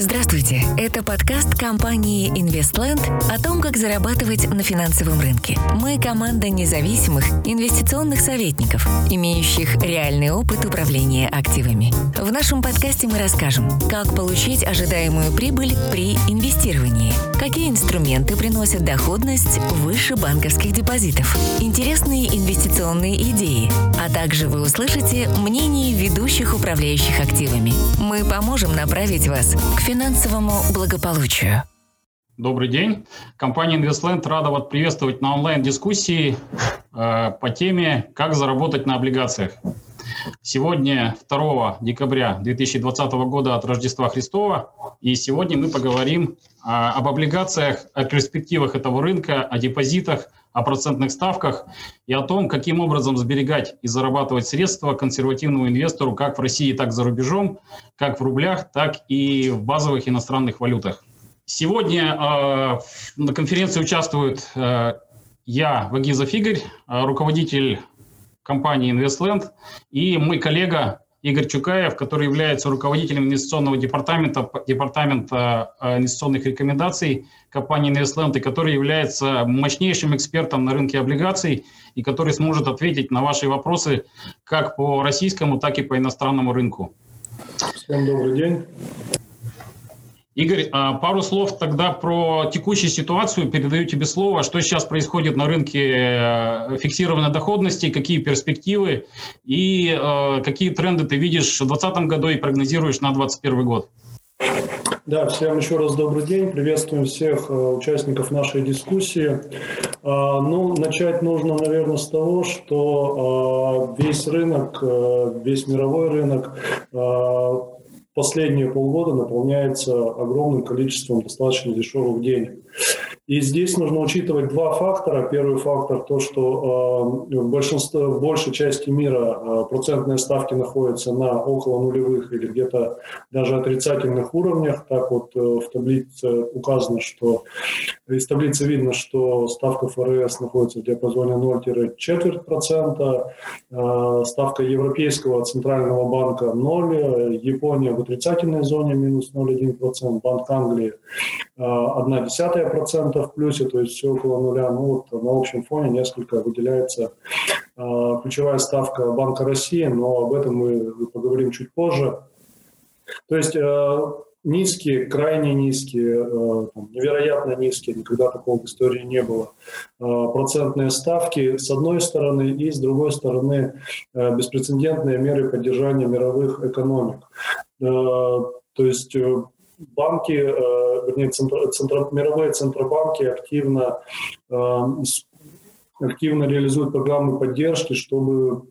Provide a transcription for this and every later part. Здравствуйте! Это подкаст компании Investland о том, как зарабатывать на финансовом рынке. Мы команда независимых инвестиционных советников, имеющих реальный опыт управления активами. В нашем подкасте мы расскажем, как получить ожидаемую прибыль при инвестировании, какие инструменты приносят доходность выше банковских депозитов, интересные инвестиционные идеи, а также вы услышите мнение ведущих управляющих активами. Мы поможем направить вас к финансовому благополучию. Добрый день. Компания Investland рада вас приветствовать на онлайн-дискуссии по теме «Как заработать на облигациях». Сегодня 2 декабря 2020 года от Рождества Христова, и сегодня мы поговорим об облигациях, о перспективах этого рынка, о депозитах, о процентных ставках и о том, каким образом сберегать и зарабатывать средства консервативному инвестору как в России, так и за рубежом, как в рублях, так и в базовых иностранных валютах. Сегодня на конференции участвует я, Вагиз Фигарь, руководитель компании Investland, и мой коллега Игорь Чукаев, который является руководителем инвестиционного департамента инвестиционных рекомендаций компании Investland, и который является мощнейшим экспертом на рынке облигаций и который сможет ответить на ваши вопросы как по российскому, так и по иностранному рынку. Всем добрый день. Игорь, пару слов тогда про текущую ситуацию. Передаю тебе слово. Что сейчас происходит на рынке фиксированной доходности, какие перспективы и какие тренды ты видишь в 2020 году и прогнозируешь на 2021 год? Да, всем еще раз добрый день. Приветствуем всех участников нашей дискуссии. Начать нужно, наверное, с того, что весь рынок, весь мировой рынок последние полгода наполняется огромным количеством достаточно дешевых денег. И здесь нужно учитывать два фактора. Первый фактор – то, что в большей части мира процентные ставки находятся на около нулевых или где-то даже отрицательных уровнях. Так вот в таблице указано, что из таблицы видно, что ставка ФРС находится в диапазоне 0,25%, ставка Европейского центрального банка 0, Япония в отрицательной зоне минус 0,1%, Банк Англии 0,1% в плюсе, то есть все около нуля. На общем фоне несколько выделяется ключевая ставка Банка России, но об этом мы поговорим чуть позже. То есть низкие, крайне низкие, невероятно низкие, никогда такого в истории не было, процентные ставки с одной стороны и с другой стороны беспрецедентные меры поддержания мировых экономик. То есть банки, вернее, мировые центробанки активно реализуют программы поддержки, чтобы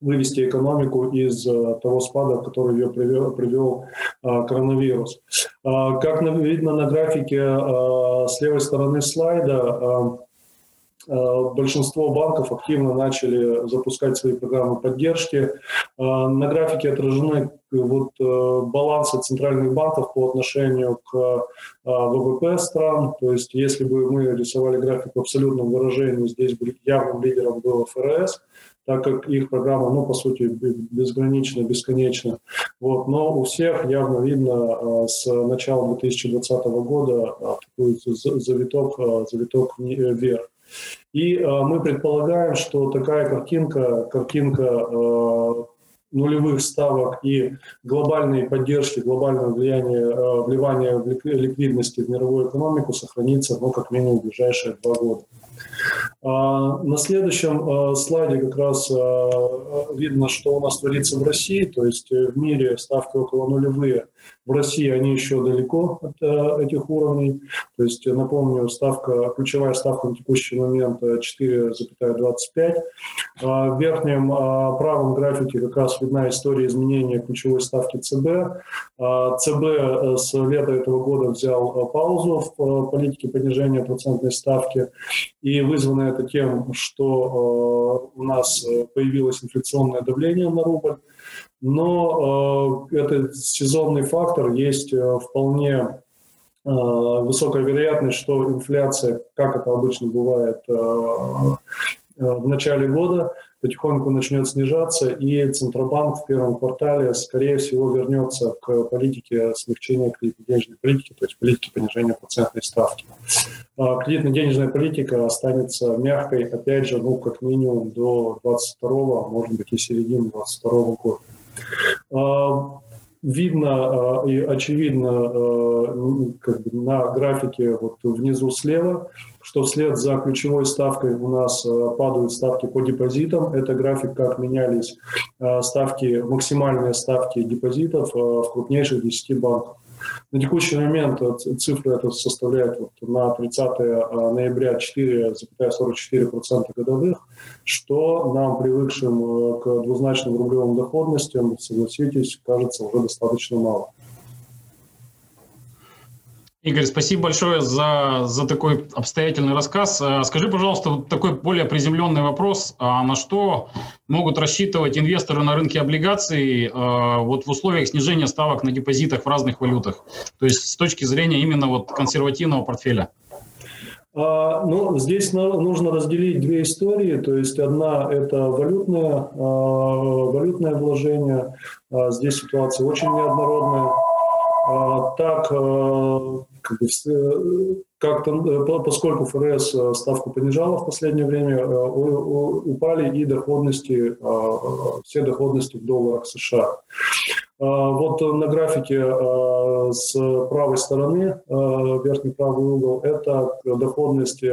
вывести экономику из того спада, который ее привел коронавирус. Как видно на графике с левой стороны слайда, большинство банков активно начали запускать свои программы поддержки. На графике отражены балансы центральных банков по отношению к ВВП стран. То есть если бы мы рисовали график в абсолютном выражении, здесь бы явным лидером был ФРС, так как их программа, по сути, безгранична, бесконечна. Но у всех явно видно с начала 2020 года такой завиток вверх. И мы предполагаем, что такая картинка нулевых ставок и глобальной поддержки, глобального вливания ликвидности в мировую экономику сохранится, как минимум, в ближайшие 2 года. На следующем слайде как раз видно, что у нас творится в России, то есть в мире ставки около нулевые, в России они еще далеко от этих уровней, то есть, напомню, ключевая ставка на текущий момент 4,25, в верхнем правом графике как раз видна история изменения ключевой ставки ЦБ, ЦБ с лета этого года взял паузу в политике понижения процентной ставки, и вызвано это тем, что у нас появилось инфляционное давление на рубль. Но этот сезонный фактор есть вполне высокая вероятность, что инфляция, как это обычно бывает в начале года, потихоньку начнет снижаться, и Центробанк в первом квартале, скорее всего, вернется к политике смягчения кредитно-денежной политики, то есть политике понижения процентной ставки. Кредитно-денежная политика останется мягкой, опять же, как минимум до 22-го, может быть, и середины 22-го года. Видно и очевидно на графике внизу слева, что вслед за ключевой ставкой у нас падают ставки по депозитам. Это график, как менялись ставки, максимальные ставки депозитов в крупнейших 10 банках. На текущий момент цифра это составляет на 30 ноября 4,44% годовых, что нам, привыкшим к двузначным рублевым доходностям, согласитесь, кажется уже достаточно мало. Игорь, спасибо большое за такой обстоятельный рассказ. Скажи, пожалуйста, такой более приземленный вопрос. А на что могут рассчитывать инвесторы на рынке облигаций в условиях снижения ставок на депозитах в разных валютах? То есть с точки зрения именно консервативного портфеля? Здесь нужно разделить две истории. То есть одна – это валютное вложение. Здесь ситуация очень неоднородная. Поскольку ФРС ставку понижала в последнее время, упали и доходности, все доходности в долларах США. На графике с правой стороны, верхний правый угол, это доходность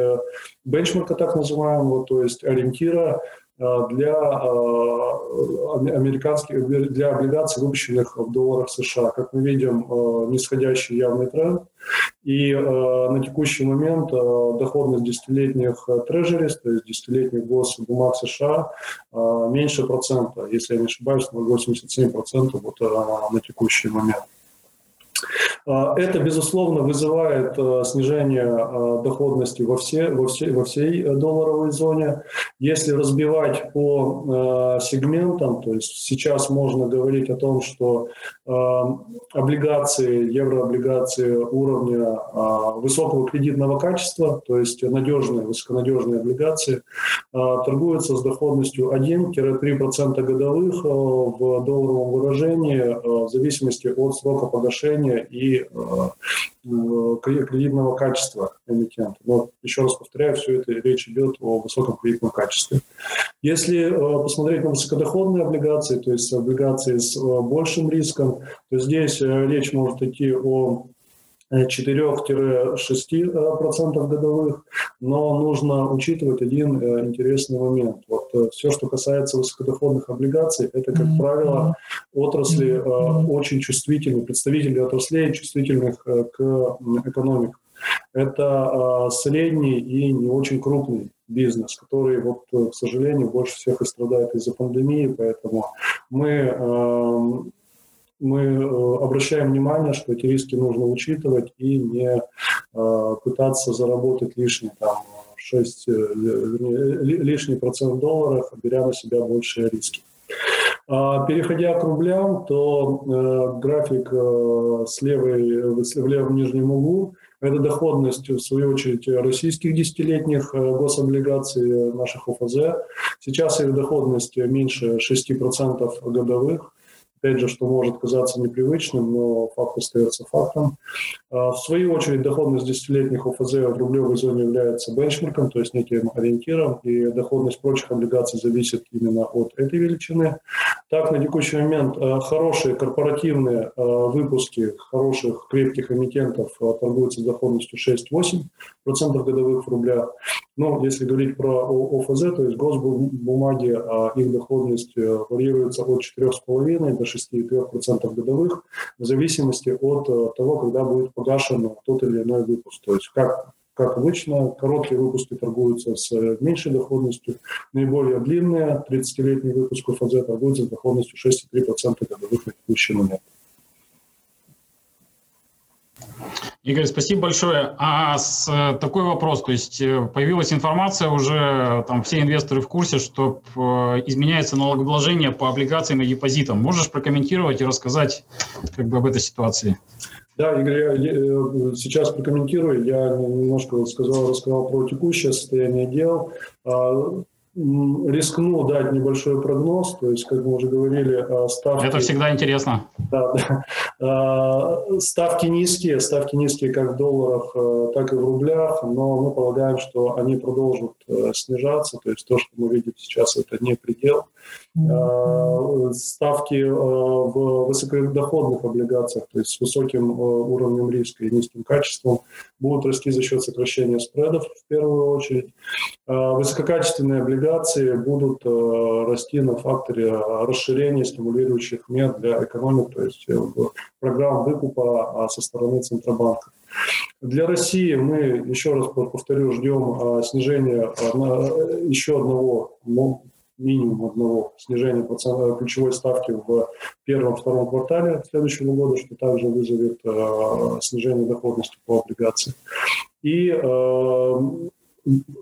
бенчмарка, так называемого, то есть ориентира для облигаций, выпущенных в долларах США. Как мы видим, нисходящий явный тренд. И на текущий момент доходность десятилетних трежерис, то есть десятилетних госбумаг США, меньше процента, если я не ошибаюсь, 0,87% на текущий момент. Это, безусловно, вызывает снижение доходности во всей долларовой зоне. Если разбивать по сегментам, то есть сейчас можно говорить о том, что облигации, еврооблигации уровня высокого кредитного качества, то есть надежные, высоконадежные облигации, торгуются с доходностью 1-3% годовых в долларовом выражении в зависимости от срока погашения и кредитного качества эмитента. Но, еще раз повторяю, все это речь идет о высоком кредитном качестве. Если посмотреть на высокодоходные облигации, то есть облигации с большим риском, то здесь речь может идти о 4-6% годовых, но нужно учитывать один интересный момент. Все, что касается высокодоходных облигаций, это, как правило, отрасли очень чувствительны, представители отраслей чувствительных к экономике. Это средний и не очень крупный бизнес, который, к сожалению, больше всех и страдает из-за пандемии, поэтому мы обращаем внимание, что эти риски нужно учитывать и не пытаться заработать лишний процент в долларах, беря на себя большие риски. Переходя к рублям, то график в левом нижнем углу – это доходность, в свою очередь, российских десятилетних гособлигаций наших ОФЗ. Сейчас их доходность меньше 6% годовых. Опять же, что может казаться непривычным, но факт остается фактом. В свою очередь, доходность десятилетних ОФЗ в рублевой зоне является бенчмарком, то есть неким ориентиром, и доходность прочих облигаций зависит именно от этой величины. Так, на текущий момент хорошие корпоративные выпуски хороших крепких эмитентов торгуются с доходностью 6-8% годовых в рублях. Но если говорить про ОФЗ, то есть госбумаги, их доходность варьируется от 4,5% до 6,3% годовых, в зависимости от того, когда будет погашен тот или иной выпуск. То есть, как обычно, короткие выпуски торгуются с меньшей доходностью, наиболее длинные, 30-летний выпуск ОФЗ, торгуются с доходностью 6,3% годовых на текущий момент. Игорь, спасибо большое. Такой вопрос, то есть появилась информация уже, все инвесторы в курсе, что изменяется налогообложение по облигациям и депозитам. Можешь прокомментировать и рассказать об этой ситуации? Да, Игорь, я сейчас прокомментирую. Я немножко рассказал про текущее состояние дел. Рискну дать небольшой прогноз, то есть, как мы уже говорили, ставки... Это всегда интересно. Да, да. Ставки низкие как в долларах, так и в рублях, но мы полагаем, что они продолжат снижаться, то есть то, что мы видим сейчас, это не предел. Ставки в высокодоходных облигациях, то есть с высоким уровнем риска и низким качеством, будут расти за счет сокращения спредов в первую очередь. Высококачественные облигации будут расти на факторе расширения стимулирующих мер для экономики, то есть программ выкупа со стороны Центробанка. Для России мы, еще раз повторю, ждем снижения еще одного снижения ключевой ставки в первом-втором квартале следующего года, что также вызовет снижение доходности по облигациям. И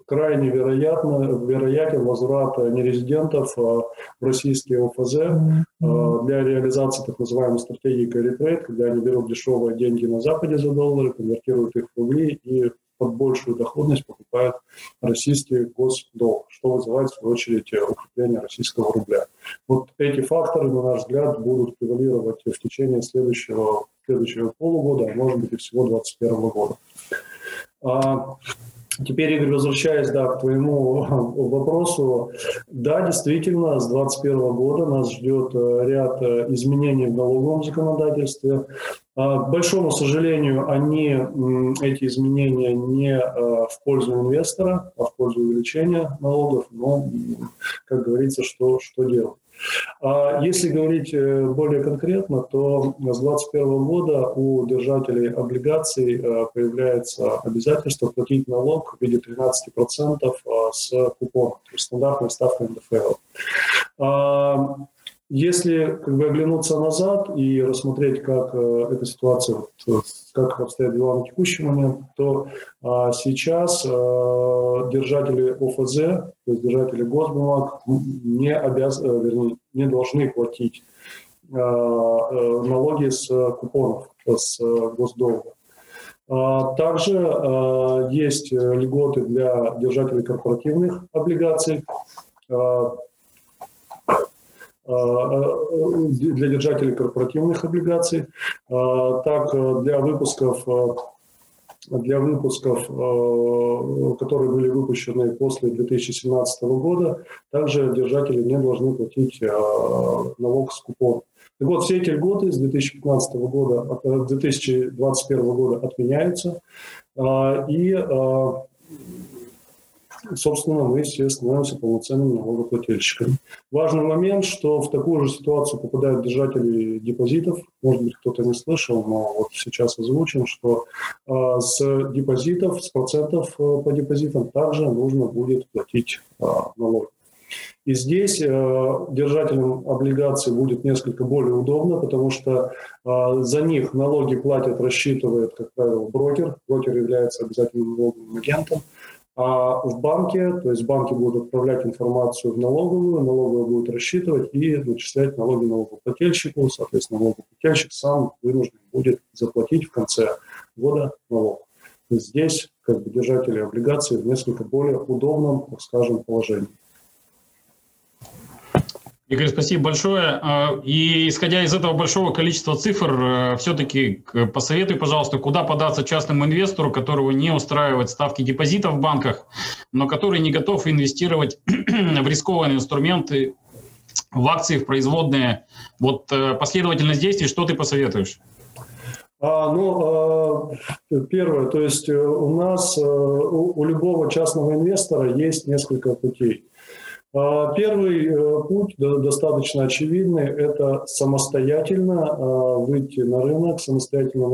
крайне вероятен возврат нерезидентов в российские ОФЗ для реализации так называемой стратегии carry trade, когда они берут дешевые деньги на Западе за доллары, конвертируют их в рубли и под большую доходность покупают российский госдолг, что вызывает, в свою очередь, укрепление российского рубля. Вот эти факторы, на наш взгляд, будут превалировать в течение следующего полугода, а может быть и всего 2021 года. Теперь, Игорь, возвращаясь к твоему вопросу, да, действительно, с 2021 года нас ждет ряд изменений в налоговом законодательстве. К большому сожалению, эти изменения не в пользу инвестора, а в пользу увеличения налогов, но, как говорится, что делать. Если говорить более конкретно, то с 2021 года у держателей облигаций появляется обязательство платить налог в виде 13% с купона, то есть стандартная ставка НДФЛ. Если оглянуться назад и рассмотреть, как эта ситуация, как обстоят дела на текущий момент, то сейчас держатели ОФЗ, то есть держатели госбумаг, не должны платить налоги с купонов, с госдолга. Также есть льготы для держателей корпоративных облигаций, для держателей корпоративных облигаций, так для выпусков, которые были выпущены после 2017 года, также держатели не должны платить налог с купона. Так вот, все эти льготы с 2021 года отменяются, и, собственно, мы все становимся полноценными налогоплательщиками. Важный момент, что в такую же ситуацию попадают держатели депозитов. Может быть, кто-то не слышал, но вот сейчас озвучим, что с процентов по депозитам также нужно будет платить налог. И здесь держателям облигаций будет несколько более удобно, потому что за них налоги платят, рассчитывает, как правило, брокер. Брокер является обязательным налоговым агентом. А в банке, то есть банки будут отправлять информацию в налоговую, налоговая будет рассчитывать и начислять налоги налогоплательщику, соответственно, налогоплательщик сам вынужден будет заплатить в конце года налог. Здесь держатели облигаций в несколько более удобном, так скажем, положении. Игорь, спасибо большое. И исходя из этого большого количества цифр, все-таки посоветуй, пожалуйста, куда податься частному инвестору, которого не устраивают ставки депозитов в банках, но который не готов инвестировать в рискованные инструменты, в акции, в производные. Вот последовательность действий, что ты посоветуешь? Первое, то есть у нас, у любого частного инвестора есть несколько путей. Первый путь, достаточно очевидный, это самостоятельно выйти на рынок, самостоятельно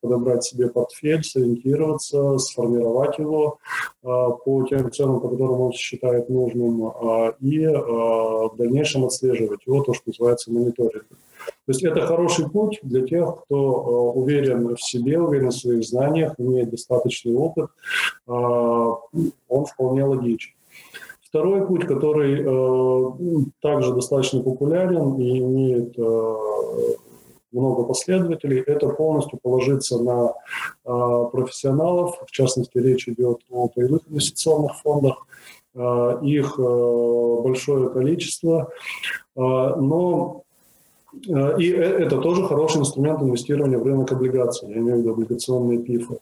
подобрать себе портфель, сориентироваться, сформировать его по тем ценам, по которым он считает нужным, и в дальнейшем отслеживать его, то, что называется мониторинг. То есть это хороший путь для тех, кто уверен в себе, уверен в своих знаниях, имеет достаточный опыт, он вполне логичен. Второй путь, который также достаточно популярен и имеет много последователей, это полностью положиться на профессионалов. В частности, речь идет о паевых инвестиционных фондах, их большое количество, но и это тоже хороший инструмент инвестирования в рынок облигаций, я имею в виду облигационные ПИФы.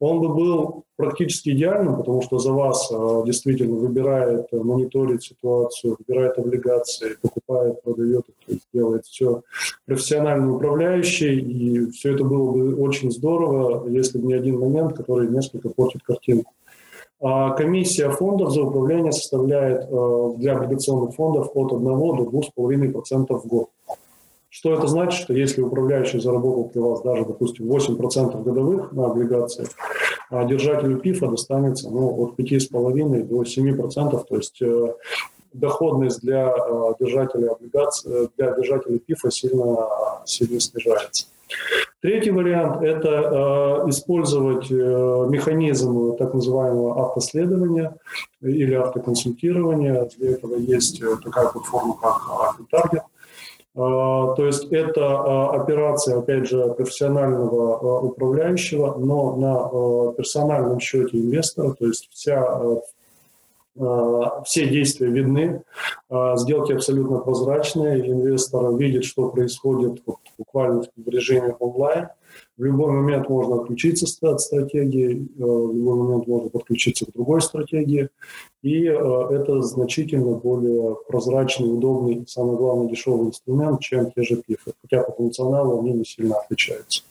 Он бы был практически идеальным, потому что за вас действительно выбирает, мониторит ситуацию, выбирает облигации, покупает, продает, то есть делает все профессиональный управляющий, и все это было бы очень здорово, если бы не один момент, который несколько портит картинку. А комиссия фондов за управление составляет для облигационных фондов от 1 до 2,5% в год. Что это значит? Что если управляющий заработал при вас даже, допустим, 8% годовых на облигации, а держателю ПИФа достанется от 5,5% до 7%. То есть доходность для держателя облигаций, для держателя ПИФа сильно снижается. Третий вариант – это использовать механизм так называемого автоследования или автоконсультирования. Для этого есть такая платформа, как FinTarget. То есть это операция, опять же, профессионального управляющего, но на персональном счете инвестора, то есть все действия видны, сделки абсолютно прозрачные, инвестор видит, что происходит буквально в режиме онлайн. В любой момент можно отключиться от стратегии, в любой момент можно подключиться к другой стратегии. И это значительно более прозрачный, удобный, самое главное, дешевый инструмент, чем те же ПИФы. Хотя по функционалу они не сильно отличаются.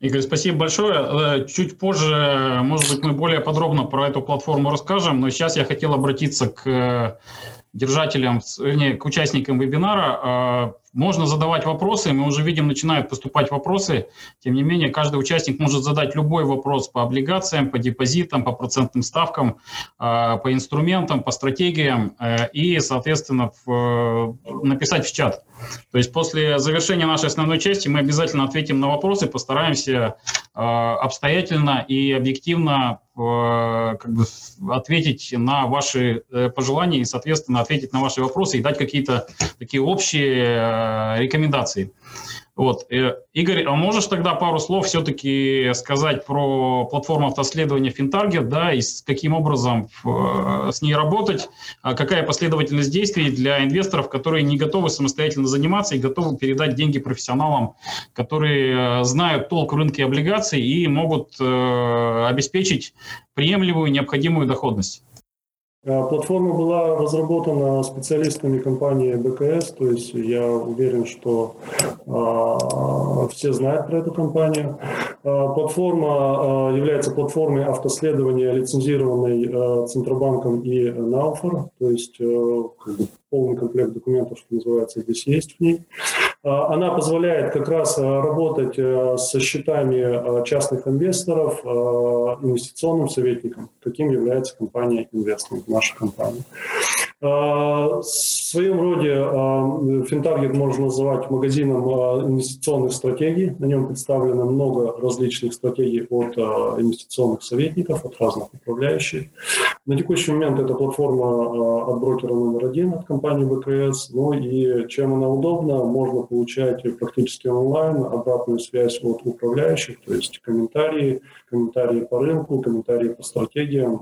Игорь, спасибо большое. Чуть позже, может быть, мы более подробно про эту платформу расскажем, но сейчас я хотел обратиться к держателям, вернее, к участникам вебинара. Можно задавать вопросы, мы уже видим, начинают поступать вопросы. Тем не менее, каждый участник может задать любой вопрос по облигациям, по депозитам, по процентным ставкам, по инструментам, по стратегиям и, соответственно, написать в чат. То есть после завершения нашей основной части мы обязательно ответим на вопросы, постараемся обстоятельно и объективно ответить на ваши пожелания и, соответственно, ответить на ваши вопросы и дать какие-то такие общие рекомендации. Вот. Игорь, а можешь тогда пару слов все-таки сказать про платформу автоследования FinTarget, да, и каким образом с ней работать, какая последовательность действий для инвесторов, которые не готовы самостоятельно заниматься и готовы передать деньги профессионалам, которые знают толк в рынке облигаций и могут обеспечить приемлемую необходимую доходность? Платформа была разработана специалистами компании БКС, то есть я уверен, что все знают про эту компанию. Платформа является платформой автоследования, лицензированной Центробанком и НАУФОР, то есть полный комплект документов, что называется, здесь есть в ней. Она позволяет как раз работать со счетами частных инвесторов, инвестиционным советником, каким является компания Investland, наша компания. В своем роде FinTarget можно называть магазином инвестиционных стратегий. На нем представлено много различных стратегий от инвестиционных советников, от разных управляющих. На текущий момент это платформа от брокера номер 1 от компании БКС. Ну и чем она удобна, можно получать практически онлайн обратную связь от управляющих, то есть комментарии по рынку, комментарии по стратегиям.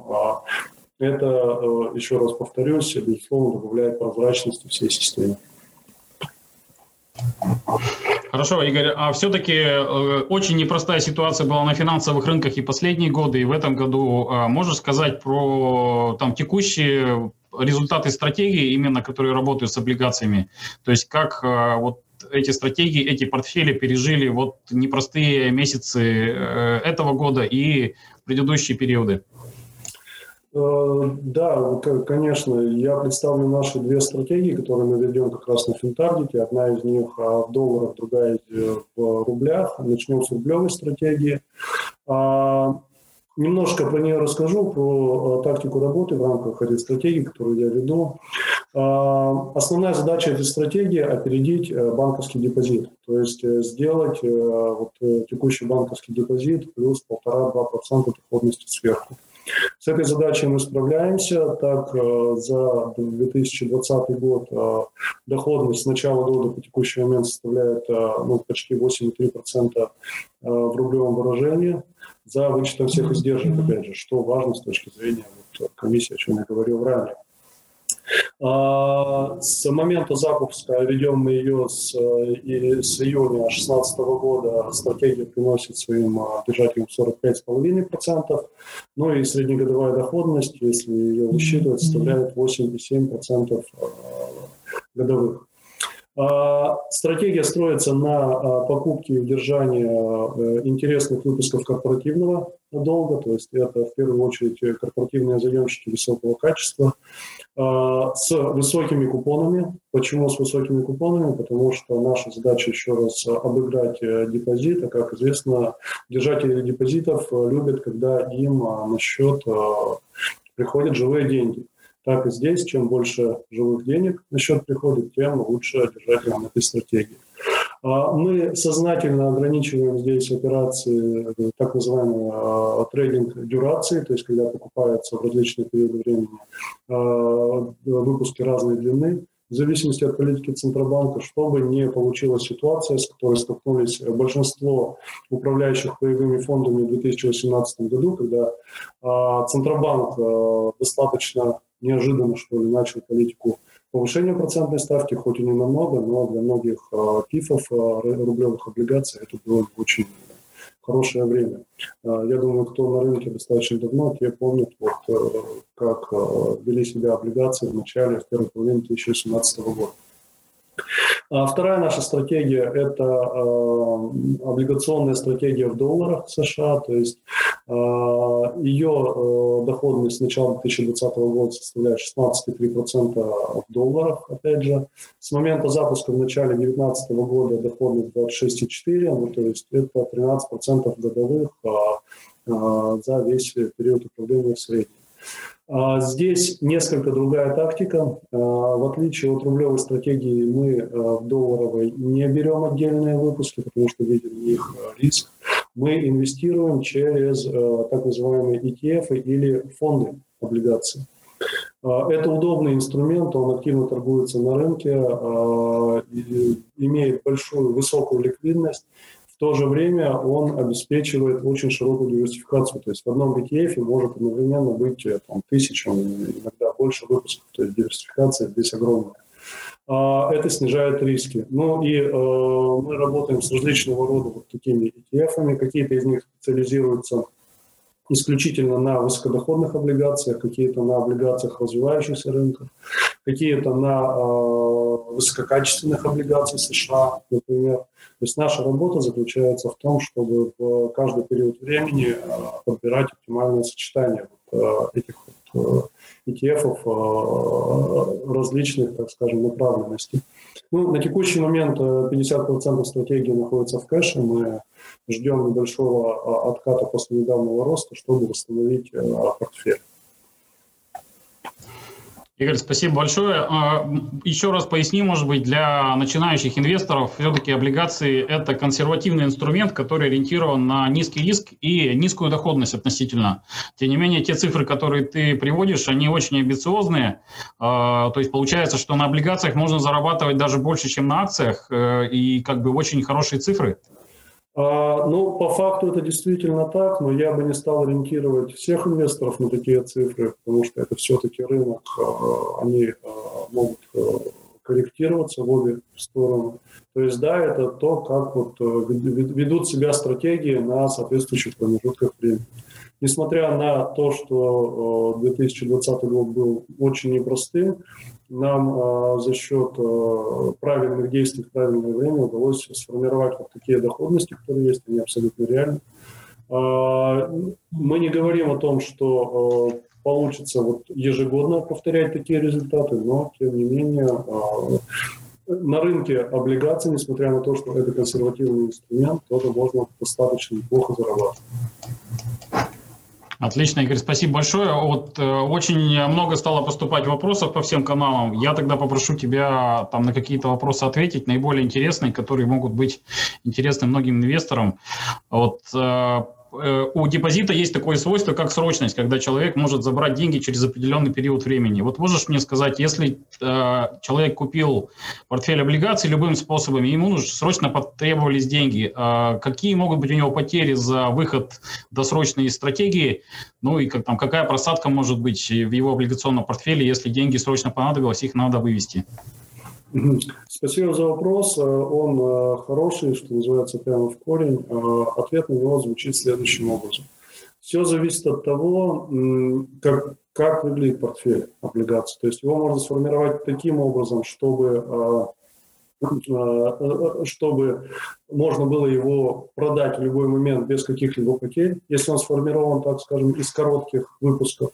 Это, еще раз повторюсь, безусловно, добавляет прозрачности всей системе. Хорошо, Игорь, а все-таки очень непростая ситуация была на финансовых рынках и последние годы, и в этом году. Можешь сказать про текущие результаты стратегии, именно которые работают с облигациями? То есть как эти стратегии, эти портфели пережили непростые месяцы этого года и предыдущие периоды? Да, конечно, я представлю наши две стратегии, которые мы ведем как раз на FinTarget. Одна из них в долларах, другая в рублях. Начнем с рублевой стратегии. Немножко про нее расскажу, про тактику работы в рамках этой стратегии, которую я веду. Основная задача этой стратегии – опередить банковский депозит, то есть сделать текущий банковский депозит плюс 1,5-2% доходности сверху. С этой задачей мы справляемся. Так, за 2020 год доходность с начала года по текущий момент составляет почти 8,3% в рублевом выражении. за вычетом всех издержек, опять же, что важно с точки зрения вот, комиссии, о чем я говорил ранее. С момента запуска ведем мы ее с июня 2016 года. Стратегия приносит своим держателям 45,5%. Ну и среднегодовая доходность, если ее высчитывать, составляет 87% годовых. Стратегия строится на покупке и удержании интересных выпусков корпоративного долга, то есть это в первую очередь корпоративные заемщики высокого качества с высокими купонами. Почему с высокими купонами? Потому что наша задача еще раз обыграть депозит, а как известно, держатели депозитов любят, когда им на счет приходят живые деньги. Так и здесь, чем больше живых денег на счет приходит, тем лучше держателям этой стратегии. Мы сознательно ограничиваем здесь операции, так называемый трейдинг дюрации, то есть когда покупаются в различные периоды времени выпуски разной длины, в зависимости от политики Центробанка, чтобы не получилась ситуация, с которой столкнулись большинство управляющих паевыми фондами в 2018 году, когда Центробанк достаточно неожиданно, что ли, начал политику повышения процентной ставки, хоть и не намного, но для многих ПИФов, рублевых облигаций, это было очень хорошее время. Я думаю, кто на рынке достаточно давно, те помнят, вот, как вели себя облигации в начале, в первой половине 2017 года. Вторая наша стратегия – это облигационная стратегия в долларах США, то есть ее доходность с начала 2020 года составляет 16,3% в долларах, опять же. С момента запуска в начале 2019 года доходность 26,4%, то есть это 13% годовых за весь период управления в среднем. Здесь несколько другая тактика. В отличие от рублевой стратегии, мы в долларовой не берем отдельные выпуски, потому что видим их риск. Мы инвестируем через так называемые ETF или фонды облигаций. Это удобный инструмент, он активно торгуется на рынке, имеет большую, высокую ликвидность. В то же время он обеспечивает очень широкую диверсификацию. То есть в одном ETF может одновременно быть там, тысячам, иногда больше выпусков. То есть диверсификация здесь огромная. Это снижает риски. Ну и мы работаем с различного рода вот такими ETF-ами. Какие-то из них специализируются исключительно на высокодоходных облигациях, какие-то на облигациях развивающихся рынков, какие-то на высококачественных облигациях США, например. То есть наша работа заключается в том, чтобы в каждый период времени подбирать оптимальное сочетание этих ETF-ов различных, так скажем, направленностей. Ну, на текущий момент 50% стратегии находится в кэше. Мы ждем небольшого отката после недавнего роста, чтобы восстановить портфель. Игорь, спасибо большое. Еще раз поясни, может быть, для начинающих инвесторов, все-таки облигации – это консервативный инструмент, который ориентирован на низкий риск и низкую доходность относительно. Тем не менее, те цифры, которые ты приводишь, они очень амбициозные. То есть получается, что на облигациях можно зарабатывать даже больше, чем на акциях, и как бы очень хорошие цифры. Ну, по факту это действительно так, но я бы не стал ориентировать всех инвесторов на такие цифры, потому что это все-таки рынок, они могут корректироваться в обе стороны. То есть, да, это то, как вот ведут себя стратегии на соответствующих промежутках времени. Несмотря на то, что 2020 год был очень непростым, нам за счет правильных действий в правильное время удалось сформировать вот такие доходности, которые есть, они абсолютно реальны. Мы не говорим о том, что получится вот ежегодно повторять такие результаты, но, тем не менее, на рынке облигаций, несмотря на то, что это консервативный инструмент, тоже можно достаточно неплохо зарабатывать. Отлично, Игорь, спасибо большое. Вот очень много стало поступать вопросов по всем каналам. Я тогда попрошу тебя там на какие-то вопросы ответить, наиболее интересные, которые могут быть интересны многим инвесторам. Вот у депозита есть такое свойство, как срочность, когда человек может забрать деньги через определенный период времени. Вот можешь мне сказать, если человек купил портфель облигаций любым способом, ему нужно срочно потребовались деньги, какие могут быть у него потери за выход досрочной стратегии, ну и как, там, какая просадка может быть в его облигационном портфеле, если деньги срочно понадобилось, их надо вывести? Спасибо за вопрос. Он хороший, что называется, прямо в корень. Ответ на него звучит следующим образом. Все зависит от того, как выглядит портфель облигаций. То есть его можно сформировать таким образом, чтобы можно было его продать в любой момент без каких-либо потерь, если он сформирован, так скажем, из коротких выпусков.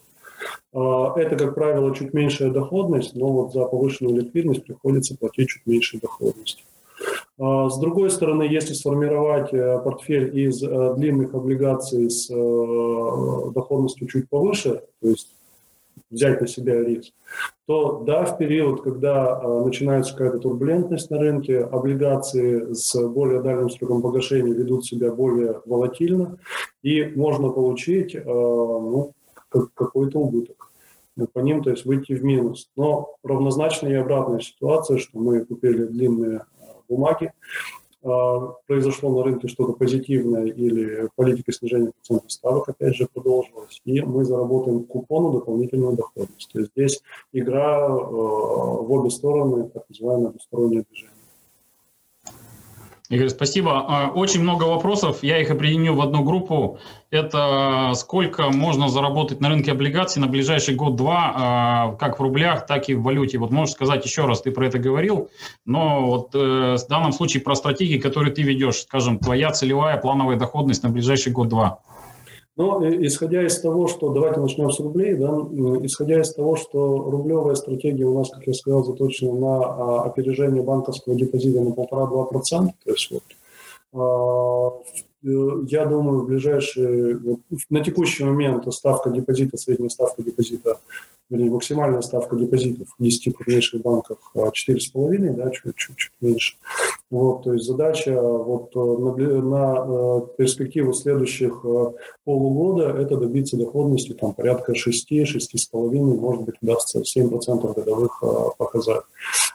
Это, как правило, чуть меньшая доходность, но вот за повышенную ликвидность приходится платить чуть меньшую доходность. С другой стороны, если сформировать портфель из длинных облигаций с доходностью чуть повыше, то есть взять на себя риск, то да, в период, когда начинается какая-то турбулентность на рынке, облигации с более дальним сроком погашения ведут себя более волатильно, и можно получить какой-то убыток по ним, то есть выйти в минус. Но равнозначно и обратная ситуация, что мы купили длинные бумаги, произошло на рынке что-то позитивное или политика снижения процентных ставок опять же продолжилась, и мы заработаем купону дополнительную доходность. То есть здесь игра в обе стороны, так называемое двустороннее движение. Игорь, спасибо. Очень много вопросов, я их объединю в одну группу. Это сколько можно заработать на рынке облигаций на ближайший год-два, как в рублях, так и в валюте. Вот можешь сказать еще раз, ты про это говорил, но вот в данном случае про стратегии, которые ты ведешь, скажем, твоя целевая плановая доходность на ближайший год-два. Но исходя из того, что давайте начнем с рублей, да, исходя из того, что рублевая стратегия у нас, как я сказал, заточена на опережение банковского депозита на 1,5-2%, то есть вот, я думаю, в ближайшие, на текущий момент ставка депозита, средняя ставка депозита, вернее, максимальная ставка депозитов в 10 крупнейших банках 4,5, да, чуть-чуть меньше. Вот, то есть задача вот на перспективу следующих полугода это добиться доходности там, порядка 6-6,5, может быть, удастся 7% годовых показать.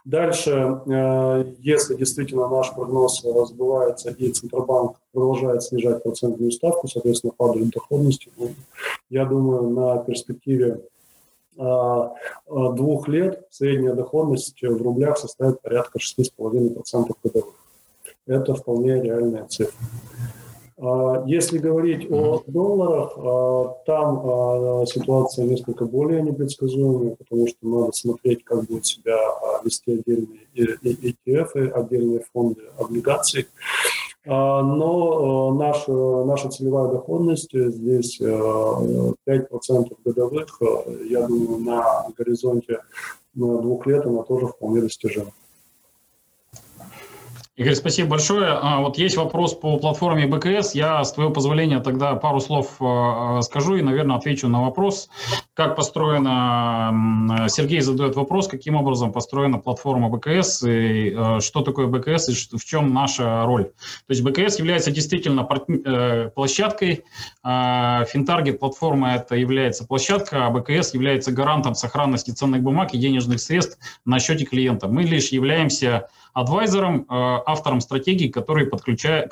Дальше, если действительно наш прогноз сбывается и Центробанк продолжает снижать процентную ставку, соответственно, падают доходности, я думаю, на перспективе 2 лет средняя доходность в рублях составит порядка 6,5% годовых. Это вполне реальная цифра. Если говорить о долларах, там ситуация несколько более непредсказуемая, потому что надо смотреть, как будут себя вести отдельные ETF, отдельные фонды облигаций. Но наша целевая доходность здесь 5% годовых, я думаю, на горизонте 2 лет она тоже вполне достижима. Игорь, спасибо большое. Вот есть вопрос по платформе БКС. Я, с твоего позволения, тогда пару слов скажу и, наверное, отвечу на вопрос. Как построена... Сергей задает вопрос, каким образом построена платформа БКС, и что такое БКС, и в чем наша роль. То есть БКС является действительно площадкой. FinTarget платформа это является площадка, а БКС является гарантом сохранности ценных бумаг и денежных средств на счете клиента. Мы лишь являемся адвайзером, автором стратегии, которой подключается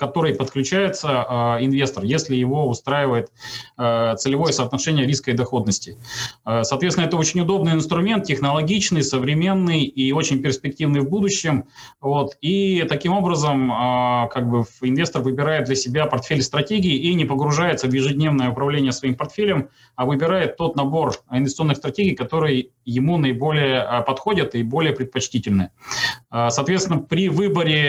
инвестор, если его устраивает целевое соотношение риска и доходности. Соответственно, это очень удобный инструмент, технологичный, современный и очень перспективный в будущем. Вот. И таким образом инвестор выбирает для себя портфель стратегии и не погружается в ежедневное управление своим портфелем, а выбирает тот набор инвестиционных стратегий, которые ему наиболее подходят и более предпочтительны. Соответственно, при выборе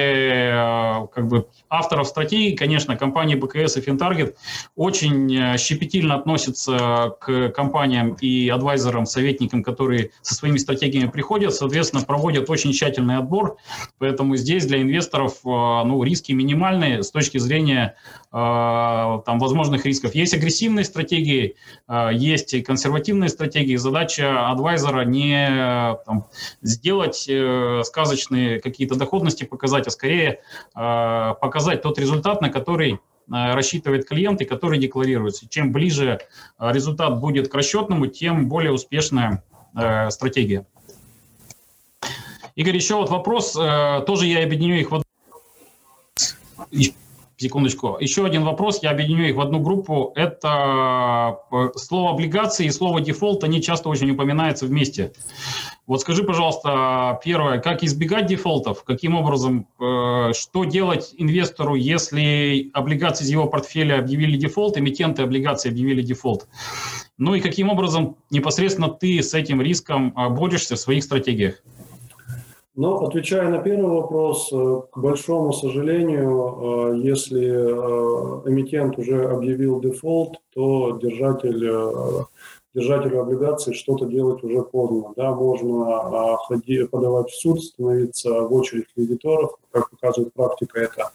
авторов стратегии, конечно, компании БКС и FinTarget очень щепетильно относятся к компаниям и адвайзерам, советникам, которые со своими стратегиями приходят, соответственно, проводят очень тщательный отбор, поэтому здесь для инвесторов риски минимальные с точки зрения возможных рисков. Есть агрессивные стратегии, есть консервативные стратегии, задача адвайзера не сделать сказочные какие-то доходности показать, а скорее показать тот результат, на который рассчитывает клиент и которые декларируются. Чем ближе результат будет к расчетному, тем более успешная стратегия. Игорь, еще вот вопрос, тоже я объединю их в одну... Секундочку. Еще один вопрос, я объединю их в одну группу. Это слово облигации и слово дефолт, они часто очень упоминаются вместе. Вот скажи, пожалуйста, первое, как избегать дефолтов, каким образом, что делать инвестору, если облигации из его портфеля объявили дефолт, эмитенты облигаций объявили дефолт. Ну и каким образом непосредственно ты с этим риском борешься в своих стратегиях? Но, отвечая на первый вопрос, к большому сожалению, если эмитент уже объявил дефолт, то держателю облигаций что-то делать уже поздно. Да, можно подавать в суд, становиться в очередь кредиторов, как показывает практика, это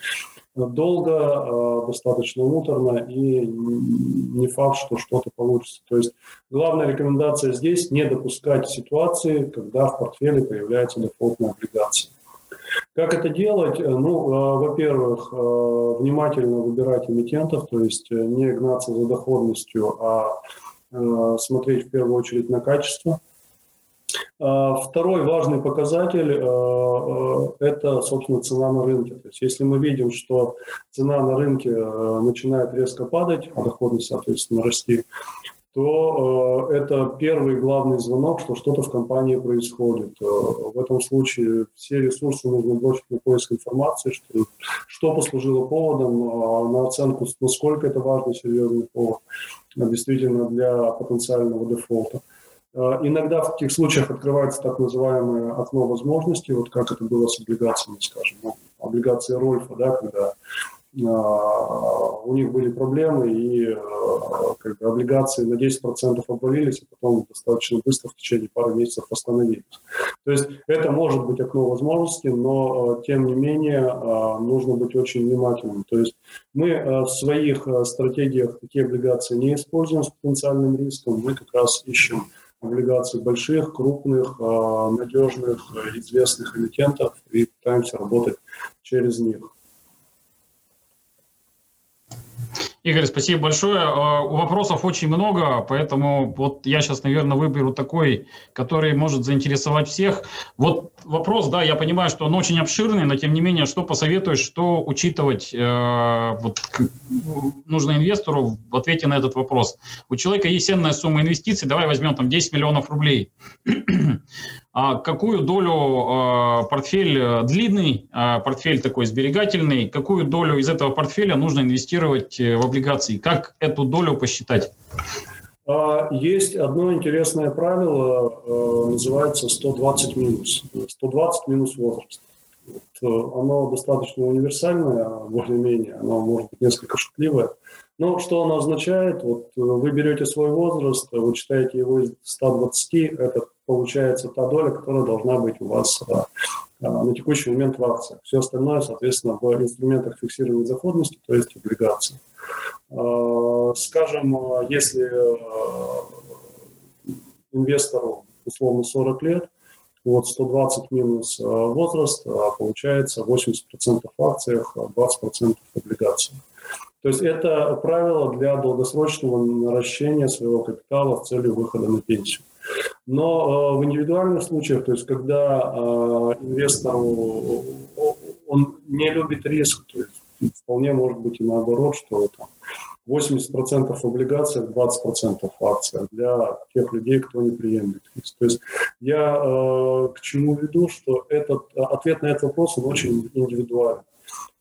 долго, достаточно муторно и не факт, что что-то получится. То есть главная рекомендация здесь – не допускать ситуации, когда в портфеле появляется дефолтная облигация. Как это делать? Ну, во-первых, внимательно выбирать эмитентов, то есть не гнаться за доходностью, а смотреть в первую очередь на качество. Второй важный показатель – это, собственно, цена на рынке. То есть если мы видим, что цена на рынке начинает резко падать, а доходность, соответственно, расти, то это первый главный звонок, что что-то в компании происходит. В этом случае все ресурсы нужно бросить на поиск информации, что послужило поводом, на оценку, насколько это важный, серьезный повод действительно для потенциального дефолта. Иногда в таких случаях открывается так называемое окно возможностей, вот как это было с облигациями, скажем, облигации Рольфа, да, когда у них были проблемы, и облигации на 10% обвалились, а потом достаточно быстро в течение пары месяцев восстановились. То есть это может быть окно возможностей, но тем не менее нужно быть очень внимательным. То есть мы в своих стратегиях такие облигации не используем с потенциальным риском, мы как раз ищем облигаций больших, крупных, надежных, известных эмитентов и пытаемся работать через них. Игорь, спасибо большое. Вопросов очень много, поэтому вот я сейчас, наверное, выберу такой, который может заинтересовать всех. Вот вопрос, да, я понимаю, что он очень обширный, но тем не менее, что посоветуешь, что учитывать нужно инвестору в ответе на этот вопрос? У человека есть энная сумма инвестиций, давай возьмем там 10 миллионов рублей. А какую долю портфель длинный, портфель такой сберегательный, какую долю из этого портфеля нужно инвестировать в облигации? Как эту долю посчитать? Есть одно интересное правило, называется 120 минус. 120 минус возраст. Оно достаточно универсальное, более-менее, оно может быть несколько шутливое. Но что оно означает? Вот вы берете свой возраст, вы читаете его из 120, это получается та доля, которая должна быть у вас на текущий момент в акциях. Все остальное, соответственно, в инструментах фиксированной доходности, то есть облигации. Скажем, если инвестору условно 40 лет, вот 120 минус возраст, получается 80% в акциях, 20% в облигациях. То есть это правило для долгосрочного наращивания своего капитала в целях выхода на пенсию. Но в индивидуальных случаях, то есть когда инвестор он не любит риск, то есть вполне может быть и наоборот, что там 80% облигаций, 20% акций для тех людей, кто не приемлет риск. То есть я к чему веду, что ответ на этот вопрос он очень индивидуален.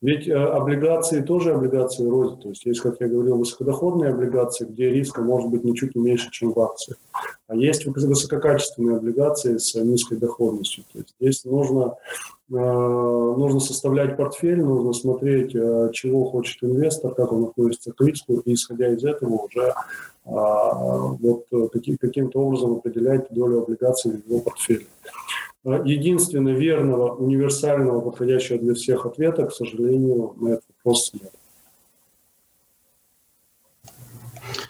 Ведь облигации тоже облигации рознь. То есть есть, как я говорил, высокодоходные облигации, где риска может быть ничуть не меньше, чем в акциях. А есть высококачественные облигации с низкой доходностью. То есть здесь нужно составлять портфель, нужно смотреть, чего хочет инвестор, как он относится к риску, и исходя из этого уже каким-то образом определять долю облигаций в его портфеле. Единственно верного, универсального, подходящего для всех ответа, к сожалению, на этот вопрос нет.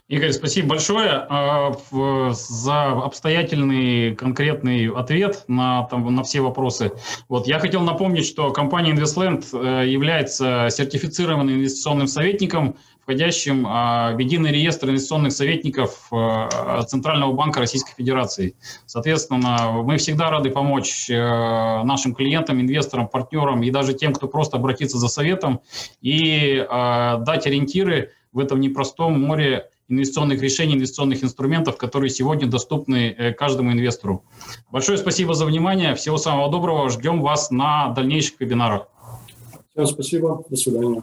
Игорь, спасибо большое за обстоятельный, конкретный ответ на все вопросы. Вот, я хотел напомнить, что компания Investland является сертифицированным инвестиционным советником, входящим в единый реестр инвестиционных советников Центрального банка Российской Федерации. Соответственно, мы всегда рады помочь нашим клиентам, инвесторам, партнерам и даже тем, кто просто обратится за советом, и дать ориентиры в этом непростом море инвестиционных решений, инвестиционных инструментов, которые сегодня доступны каждому инвестору. Большое спасибо за внимание. Всего самого доброго. Ждем вас на дальнейших вебинарах. Всем спасибо. До свидания.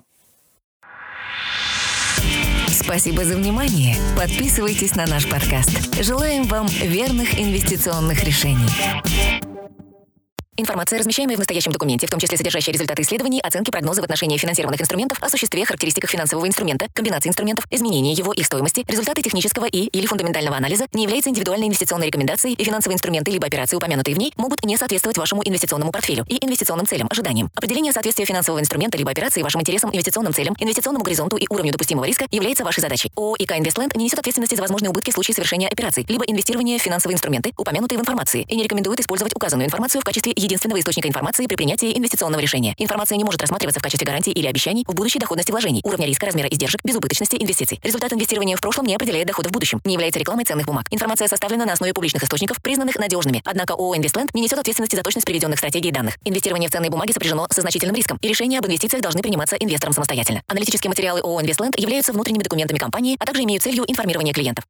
Спасибо за внимание. Подписывайтесь на наш подкаст. Желаем вам верных инвестиционных решений. Информация, размещаемая в настоящем документе, в том числе содержащая результаты исследований, оценки, прогнозы в отношении финансированных инструментов, о существе, характеристиках финансового инструмента, комбинации инструментов, изменения его, их стоимости, результаты технического и или фундаментального анализа, не является индивидуальной инвестиционной рекомендацией, и финансовые инструменты либо операции, упомянутые в ней, могут не соответствовать вашему инвестиционному портфелю и инвестиционным целям, ожиданиям. Определение соответствия финансового инструмента либо операции вашим интересам, инвестиционным целям, инвестиционному горизонту и уровню допустимого риска является вашей задачей. ООО ИК Инвестленд не несет ответственности за возможные убытки в случае совершения операций либо инвестирования в финансовые инструменты, упомянутые в информации, и не рекомендует использовать указанную информацию в качестве единственного источника информации при принятии инвестиционного решения. Информация не может рассматриваться в качестве гарантии или обещаний в будущей доходности вложений, уровня риска, размера издержек, безубыточности инвестиций. Результат инвестирования в прошлом не определяет дохода в будущем, не является рекламой ценных бумаг. Информация составлена на основе публичных источников, признанных надежными. Однако ООО «Инвестленд» не несет ответственности за точность приведенных стратегий и данных. Инвестирование в ценные бумаги сопряжено со значительным риском, и решения об инвестициях должны приниматься инвестором самостоятельно. Аналитические материалы ООО «Инвестленд» являются внутренними документами компании, а также имеют целью информирования клиентов.